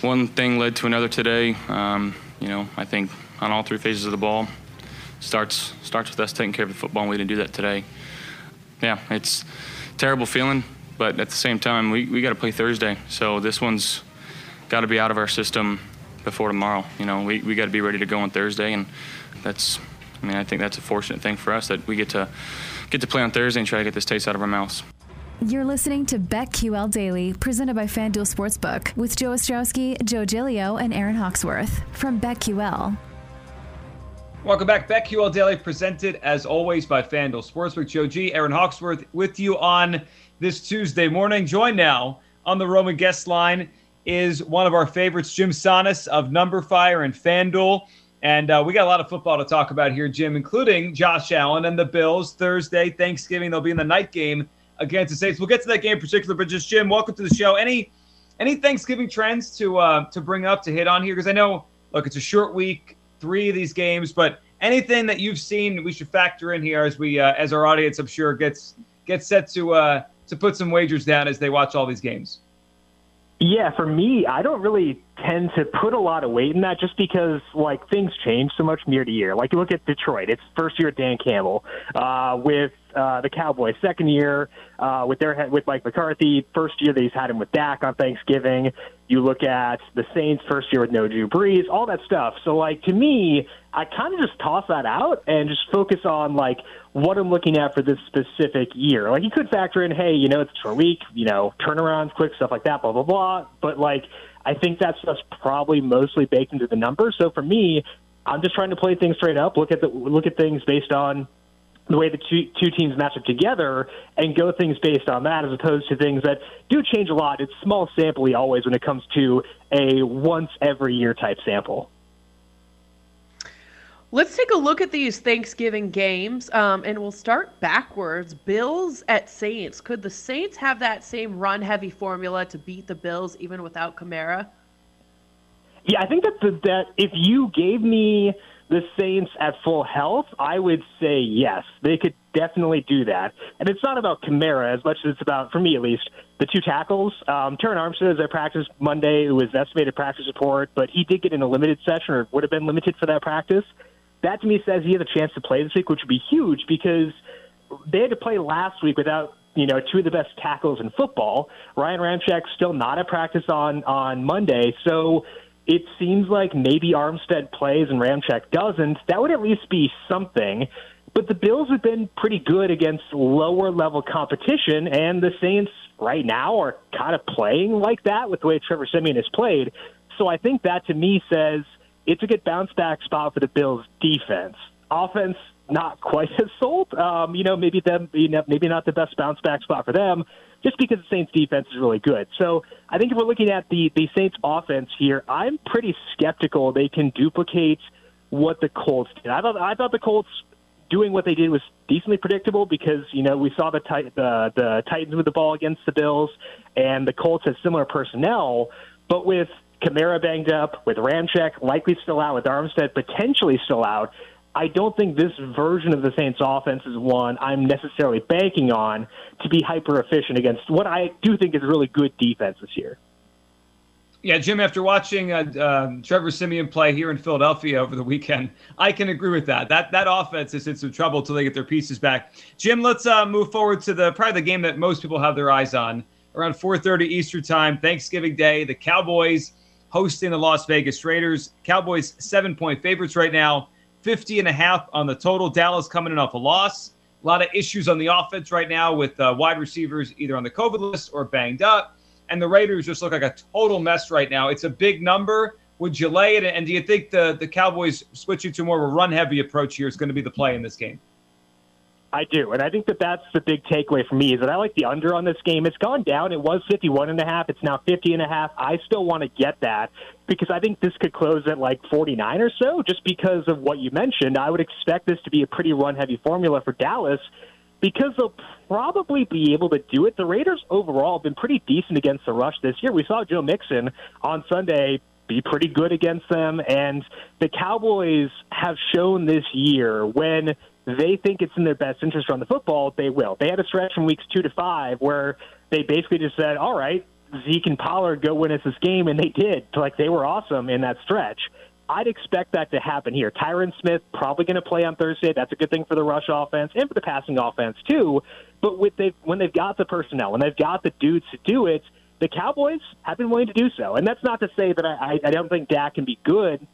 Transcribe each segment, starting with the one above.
One thing led to another today. I think on all three phases of the ball, starts with us taking care of the football, and we didn't do that today. Yeah, it's a terrible feeling, but at the same time, we got to play Thursday. So this one's got to be out of our system before tomorrow. We got to be ready to go on Thursday, and I think that's a fortunate thing for us that we get to play on Thursday and try to get this taste out of our mouths. You're listening to BeckQL Daily, presented by FanDuel Sportsbook, with Joe Ostrowski, Joe Giglio, and Aaron Hawksworth from BeckQL. Welcome back. BeckQL Daily, presented as always by FanDuel Sportsbook. Joe G, Aaron Hawksworth with you on this Tuesday morning. Joined now on the Roman guest line is one of our favorites, Jim Sannes of Numberfire and FanDuel. And we got a lot of football to talk about here, Jim, including Josh Allen and the Bills. Thursday, Thanksgiving, they'll be in the night game against the Saints. We'll get to that game in particular, but just, Jim, welcome to the show. Any Thanksgiving trends to bring up, to hit on here? Because I know, look, it's a short week, three of these games, but anything that you've seen we should factor in here as we as our audience, I'm sure, gets set to put some wagers down as they watch all these games. Yeah, for me, I don't really tend to put a lot of weight in that just because, things change so much from year to year. You look at Detroit, it's first year Dan Campbell with the Cowboys, second year with Mike McCarthy, first year that he's had him with Dak on Thanksgiving. You look at the Saints, first year with no Drew Brees, all that stuff. So, to me, I kind of just toss that out and just focus on, what I'm looking at for this specific year. You could factor in, hey, it's a short week, turnarounds, quick stuff like that, blah, blah, blah. But, I think that stuff's probably mostly baked into the numbers. So for me, I'm just trying to play things straight up, look at things based on the way the two teams match up together and go things based on that, as opposed to things that do change a lot. It's small sample-y always when it comes to a once-every-year type sample. Let's take a look at these Thanksgiving games, and we'll start backwards. Bills at Saints. Could the Saints have that same run-heavy formula to beat the Bills even without Kamara? Yeah, I think that if you gave me the Saints at full health, I would say yes. They could definitely do that. And it's not about Kamara as much as it's about, for me at least, the two tackles. Taron Armstead is at practice Monday. It was an estimated practice report, but he did get in a limited session, or would have been limited for that practice. That, to me, says he had a chance to play this week, which would be huge because they had to play last week without, two of the best tackles in football. Ryan Ramchek's still not at practice on Monday. So it seems like maybe Armstead plays and Ramchek doesn't. That would at least be something. But the Bills have been pretty good against lower-level competition, and the Saints right now are kind of playing like that with the way Trevor Siemian has played. So I think that, to me, says it's a good bounce-back spot for the Bills' defense. Offense, not quite as sold. Maybe not the best bounce-back spot for them, just because the Saints' defense is really good. So I think if we're looking at the Saints' offense here, I'm pretty skeptical they can duplicate what the Colts did. I thought the Colts doing what they did was decently predictable because, we saw the Titans with the ball against the Bills, and the Colts had similar personnel, but with Kamara banged up, with Ramchek likely still out, with Armstead potentially still out, I don't think this version of the Saints offense is one I'm necessarily banking on to be hyper efficient against what I do think is really good defense this year. Yeah, Jim, after watching Trevor Siemian play here in Philadelphia over the weekend, I can agree with that. That offense is in some trouble until they get their pieces back. Jim, let's move forward to probably the game that most people have their eyes on. Around 4:30 Eastern time, Thanksgiving Day, the Cowboys hosting the Las Vegas Raiders. Cowboys 7-point favorites right now, 50.5 on the total. Dallas coming in off a loss. A lot of issues on the offense right now with wide receivers either on the COVID list or banged up. And the Raiders just look like a total mess right now. It's a big number. Would you lay it? And do you think the Cowboys switching to more of a run-heavy approach here is going to be the play in this game? I do, and I think that's the big takeaway for me is that I like the under on this game. It's gone down. It was 51.5. It's now 50.5. I still want to get that because I think this could close at like 49 or so just because of what you mentioned. I would expect this to be a pretty run-heavy formula for Dallas because they'll probably be able to do it. The Raiders overall have been pretty decent against the rush this year. We saw Joe Mixon on Sunday be pretty good against them, and the Cowboys have shown this year when they think it's in their best interest to run the football, they will. They had a stretch from weeks 2 to 5 where they basically just said, all right, Zeke and Pollard, go win us this game, and they did. Like, they were awesome in that stretch. I'd expect that to happen here. Tyron Smith probably going to play on Thursday. That's a good thing for the rush offense and for the passing offense, too. But when they've got the personnel, when they've got the dudes to do it, the Cowboys have been willing to do so. And that's not to say that I don't think Dak can be good,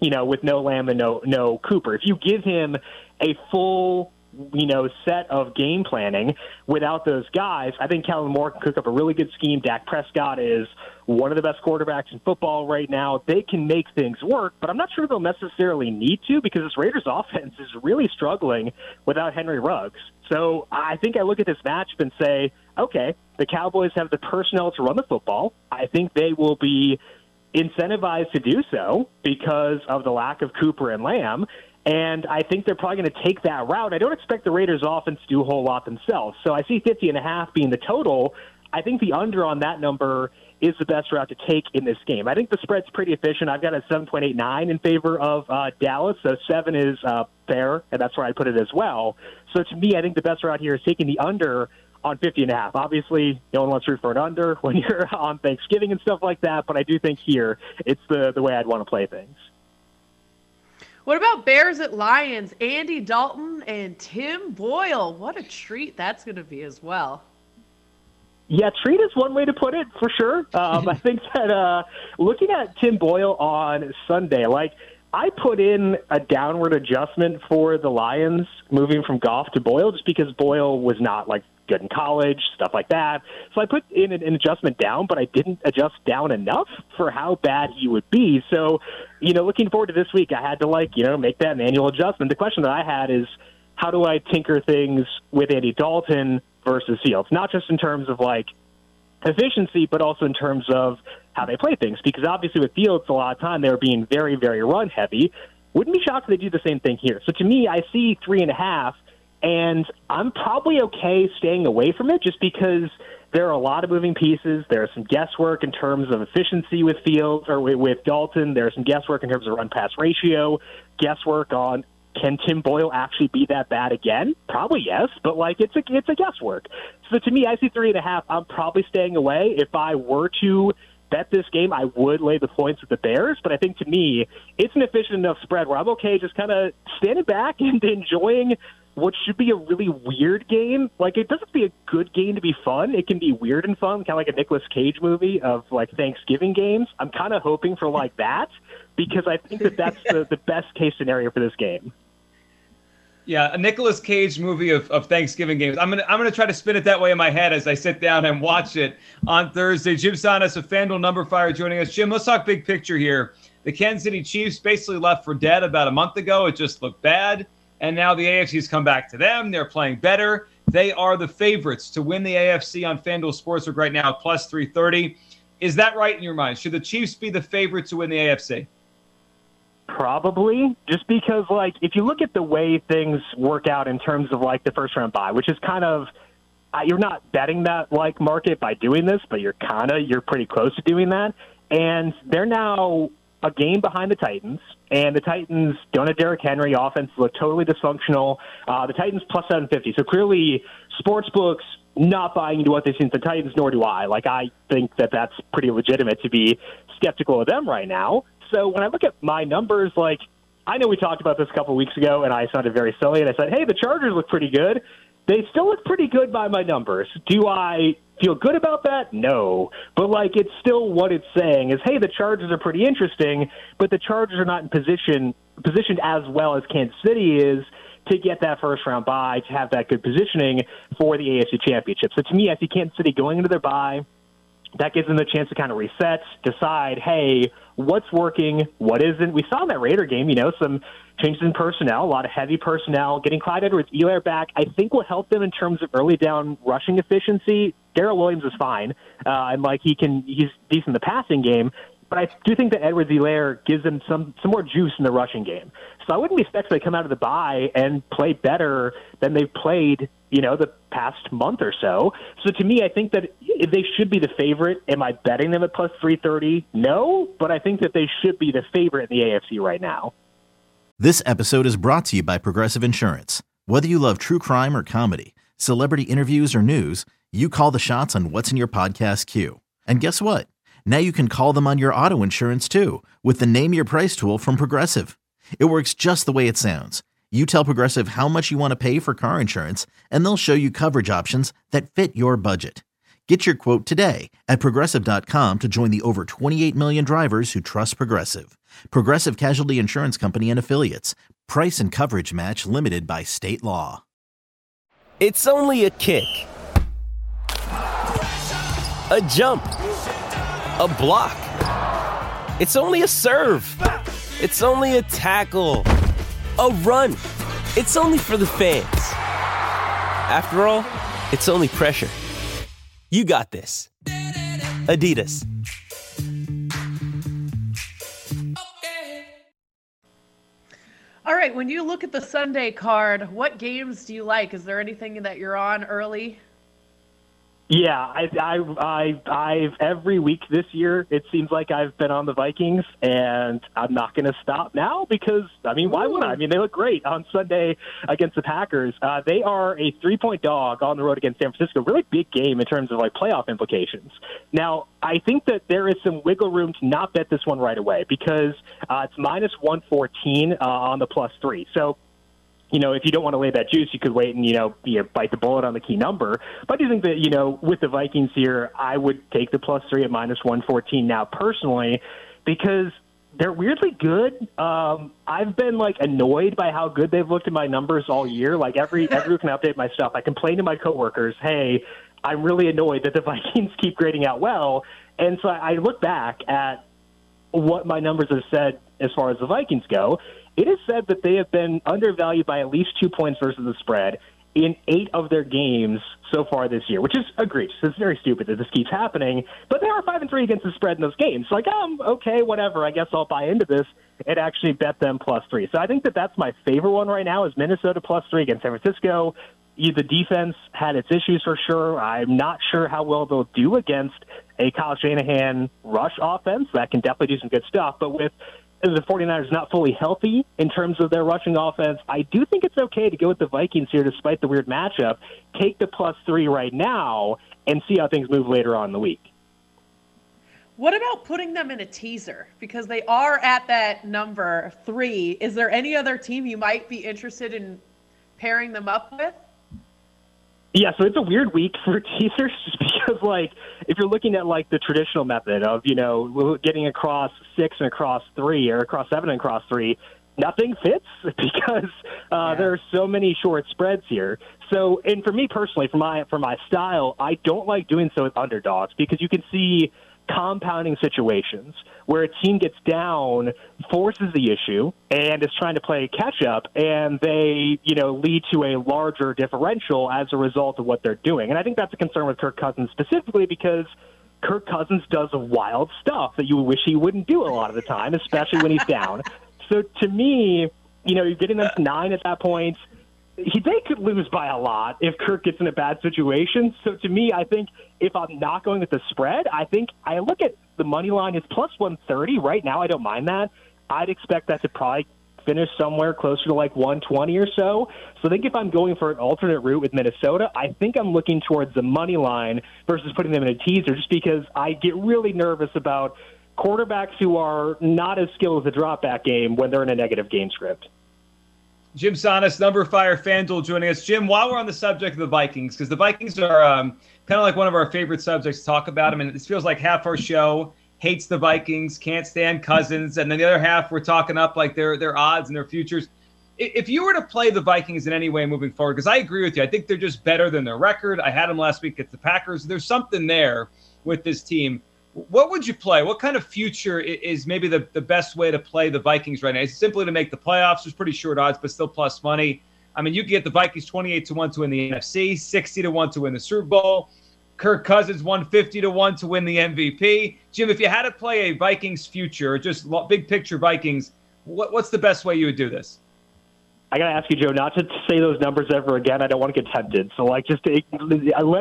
you know, with no Lamb and no Cooper. If you give him a full, you know, set of game planning without those guys, I think Calvin Moore can cook up a really good scheme. Dak Prescott is one of the best quarterbacks in football right now. They can make things work, but I'm not sure they'll necessarily need to because this Raiders offense is really struggling without Henry Ruggs. So I think I look at this matchup and say, okay, the Cowboys have the personnel to run the football. I think they will be incentivized to do so because of the lack of Cooper and Lamb. And I think they're probably going to take that route. I don't expect the Raiders offense to do a whole lot themselves. So I see 50.5 being the total. I think the under on that number is the best route to take in this game. I think the spread's pretty efficient. I've got a 7.89 in favor of Dallas, so 7 is fair, and that's where I put it as well. So to me, I think the best route here is taking the under on 50.5. Obviously, no one wants to root for an under when you're on Thanksgiving and stuff like that, but I do think here it's the way I'd want to play things. What about Bears at Lions? Andy Dalton and Tim Boyle. What a treat that's going to be as well. Yeah, treat is one way to put it, for sure. I think that looking at Tim Boyle on Sunday, like, I put in a downward adjustment for the Lions moving from Goff to Boyle just because Boyle was not, like, good in college, stuff like that. So I put in an adjustment down, but I didn't adjust down enough for how bad he would be. So, you know, looking forward to this week, I had to, like, you know, make that manual adjustment. The question that I had is, how do I tinker things with Andy Dalton versus Fields? Not just in terms of, like, efficiency, but also in terms of how they play things. Because obviously with Fields, a lot of time they were being very, very run-heavy. Wouldn't be shocked if they do the same thing here. So to me, I see 3.5, and I'm probably okay staying away from it just because there are a lot of moving pieces. There's some guesswork in terms of efficiency with Fields or with Dalton. There's some guesswork in terms of run-pass ratio, guesswork on can Tim Boyle actually be that bad again? Probably yes, but like it's a guesswork. So to me, I see 3.5. I'm probably staying away. If I were to bet this game, I would lay the points with the Bears, but I think to me, it's an efficient enough spread where I'm okay just kind of standing back and enjoying what should be a really weird game. Like, it doesn't be a good game to be fun. It can be weird and fun, kind of like a Nicolas Cage movie of, like, Thanksgiving games. I'm kind of hoping for, like, that because I think that that's the best-case scenario for this game. Yeah, a Nicolas Cage movie of Thanksgiving games. I'm gonna try to spin it that way in my head as I sit down and watch it on Thursday. Jim Sannes of FanDuel Numberfire joining us. Jim, let's talk big picture here. The Kansas City Chiefs basically left for dead about a month ago. It just looked bad. And now the AFC's come back to them. They're playing better. They are the favorites to win the AFC on FanDuel Sportsbook right now, plus 330. Is that right in your mind? Should the Chiefs be the favorite to win the AFC? Probably, just because, like, if you look at the way things work out in terms of, like, the first-round bye, which is kind of you're not betting that, like, market by doing this, but you're pretty close to doing that. And they're now a game behind the Titans, and the Titans don't have Derrick Henry. Offense look totally dysfunctional. The Titans plus 750. So clearly sportsbooks not buying into what they've seen from the Titans, nor do I. Like, I think that that's pretty legitimate to be skeptical of them right now. So when I look at my numbers, like, I know we talked about this a couple weeks ago, and I sounded very silly, and I said, hey, the Chargers look pretty good. They still look pretty good by my numbers. Do I feel good about that? No. But, like, it's still what it's saying is, hey, the Chargers are pretty interesting, but the Chargers are not in positioned as well as Kansas City is to get that first-round bye, to have that good positioning for the AFC Championship. So, to me, I see Kansas City going into their bye. That gives them the chance to kind of reset, decide, hey, what's working, what isn't. We saw in that Raider game, you know, some changes in personnel, a lot of heavy personnel. Getting Clyde Edwards-Helaire back, I think, will help them in terms of early down rushing efficiency. Darrell Williams is fine, and like he's decent in the passing game. But I do think that Edwards-Helaire gives them some more juice in the rushing game. So I wouldn't be expecting they come out of the bye and play better than they've played, you know, the past month or so. So to me, I think that they should be the favorite. Am I betting them at plus 330? No, but I think that they should be the favorite in the AFC right now. This episode is brought to you by Progressive Insurance. Whether you love true crime or comedy, celebrity interviews or news, you call the shots on what's in your podcast queue. And guess what? Now you can call them on your auto insurance, too, with the Name Your Price tool from Progressive. It works just the way it sounds. You tell Progressive how much you want to pay for car insurance, and they'll show you coverage options that fit your budget. Get your quote today at Progressive.com to join the over 28 million drivers who trust Progressive. Progressive Casualty Insurance Company and Affiliates. Price and coverage match limited by state law. It's only a kick. A jump. A block. It's only a serve. It's only a tackle. A run. It's only for the fans. After all, it's only pressure. You got this. Adidas. All right, when you look at the Sunday card, what games do you like? Is there anything that you're on early? Yeah, I've every week this year, it seems like I've been on the Vikings, and I'm not going to stop now because, I mean, why would I? I mean, they look great on Sunday against the Packers. They are a 3-point dog on the road against San Francisco. Really big game in terms of, like, playoff implications. Now, I think that there is some wiggle room to not bet this one right away because it's minus 114 on the plus 3. So, you know, if you don't want to lay that juice, you could wait and, you know, bite the bullet on the key number. But I do think that, you know, with the Vikings here, I would take the plus 3 at minus 114 now personally because they're weirdly good. I've been, like, annoyed by how good they've looked at my numbers all year. Like, every week I update my stuff. I complain to my coworkers, hey, I'm really annoyed that the Vikings keep grading out well. And so I look back at what my numbers have said as far as the Vikings go. It is said that they have been undervalued by at least 2 points versus the spread in 8 of their games so far this year, which is egregious. It's very stupid that this keeps happening, but they are 5-3 against the spread in those games. So, like, okay, whatever. I guess I'll buy into this and actually bet them plus 3. So I think that that's my favorite one right now is Minnesota plus 3 against San Francisco. The defense had its issues for sure. I'm not sure how well they'll do against a Kyle Shanahan rush offense. That can definitely do some good stuff, but with the 49ers not fully healthy in terms of their rushing offense, I do think it's okay to go with the Vikings here despite the weird matchup. Take the plus 3 right now and see how things move later on in the week. What about putting them in a teaser? Because they are at that number 3. Is there any other team you might be interested in pairing them up with? Yeah, so it's a weird week for teasers just because, like, if you're looking at, like, the traditional method of, you know, getting across 6 and across 3 or across 7 and across 3, nothing fits because there are so many short spreads here. So, and for me personally, for my style, I don't like doing so with underdogs because you can see compounding situations where a team gets down, forces the issue, and is trying to play catch up, and they, you know, lead to a larger differential as a result of what they're doing. And I think that's a concern with Kirk Cousins specifically because Kirk Cousins does wild stuff that you wish he wouldn't do a lot of the time, especially when he's down. So to me, you know, you're getting them to 9 at that point. They could lose by a lot if Kirk gets in a bad situation. So to me, I think if I'm not going with the spread, I think I look at the money line. It's plus 130 right now. I don't mind that. I'd expect that to probably finish somewhere closer to like 120 or so. So I think if I'm going for an alternate route with Minnesota, I think I'm looking towards the money line versus putting them in a teaser, just because I get really nervous about quarterbacks who are not as skilled as the dropback game when they're in a negative game script. Jim Sannes, Numberfire, FanDuel, joining us. Jim, while we're on the subject of the Vikings, because the Vikings are kind of like one of our favorite subjects to talk about. I mean, it feels like half our show hates the Vikings, can't stand Cousins, and then the other half we're talking up like their odds and their futures. If you were to play the Vikings in any way moving forward, because I agree with you, I think they're just better than their record. I had them last week at the Packers. There's something there with this team. What would you play? What kind of future is maybe the best way to play the Vikings right now? Is it simply to make the playoffs? There's pretty short odds, but still plus money. I mean, you can get the Vikings 28-1 to win the NFC, 60-1 to win the Super Bowl, Kirk Cousins 150-1 to win the MVP. Jim, if you had to play a Vikings future, just big picture Vikings, what's the best way you would do this? I got to ask you, Joe, not to say those numbers ever again. I don't want to get tempted. So, let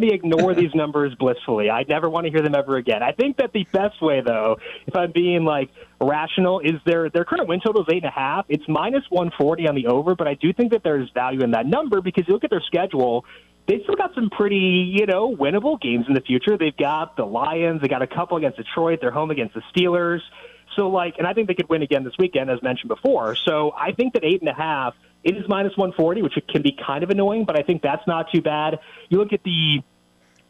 me ignore these numbers blissfully. I never want to hear them ever again. I think that the best way, though, if I'm being, rational, is their current win total is 8.5. It's minus 140 on the over, but I do think that there's value in that number because you look at their schedule, they've still got some pretty, winnable games in the future. They've got the Lions. They got a couple against Detroit. They're home against the Steelers. So, and I think they could win again this weekend, as mentioned before. So I think that 8.5 – it is minus 140, which can be kind of annoying, but I think that's not too bad. You look at the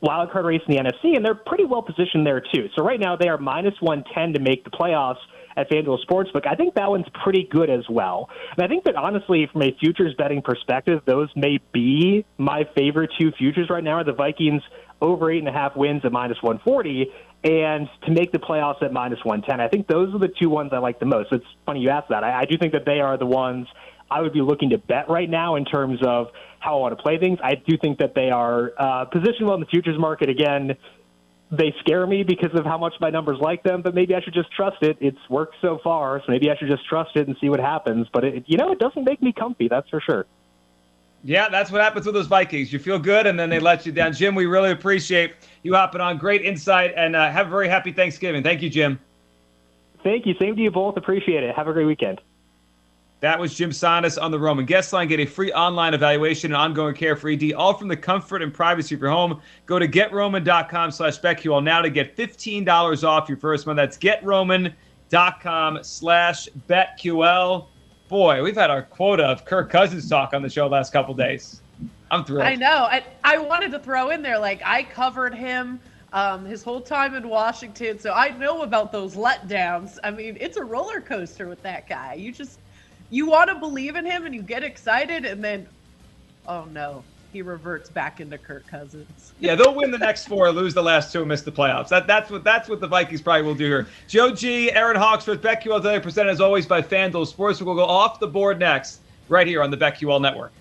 wild card race in the NFC, and they're pretty well positioned there, too. So right now they are minus 110 to make the playoffs at FanDuel Sportsbook. I think that one's pretty good as well. And I think that, honestly, from a futures betting perspective, those may be my favorite two futures right now are the Vikings over 8.5 wins at minus 140, and to make the playoffs at minus 110. I think those are the two ones I like the most. It's funny you asked that. I do think that they are the ones I would be looking to bet right now in terms of how I want to play things. I do think that they are positioned well in the futures market. Again, they scare me because of how much my numbers like them, but maybe I should just trust it. It's worked so far, so maybe I should just trust it and see what happens. But, it doesn't make me comfy, that's for sure. Yeah, that's what happens with those Vikings. You feel good, and then they let you down. Jim, we really appreciate you hopping on. Great insight, and have a very happy Thanksgiving. Thank you, Jim. Thank you. Same to you both. Appreciate it. Have a great weekend. That was Jim Sannes on the Roman Guest Line. Get a free online evaluation and ongoing care for ED, all from the comfort and privacy of your home. Go to GetRoman.com/BeckQL now to get $15 off your first month. That's GetRoman.com/BeckQL. Boy, we've had our quota of Kirk Cousins talk on the show the last couple days. I'm thrilled. I know. I wanted to throw in there, I covered him his whole time in Washington, so I know about those letdowns. I mean, it's a roller coaster with that guy. You want to believe in him and you get excited and then, oh no, he reverts back into Kirk Cousins. Yeah, they'll win the next four, lose the last two, and miss the playoffs. That's what the Vikings probably will do here. Joe G, Aaron Hawksworth, BeckQL Daily, presented as always by FanDuel Sportsbook. We'll go off the board next right here on the BeckQL Network.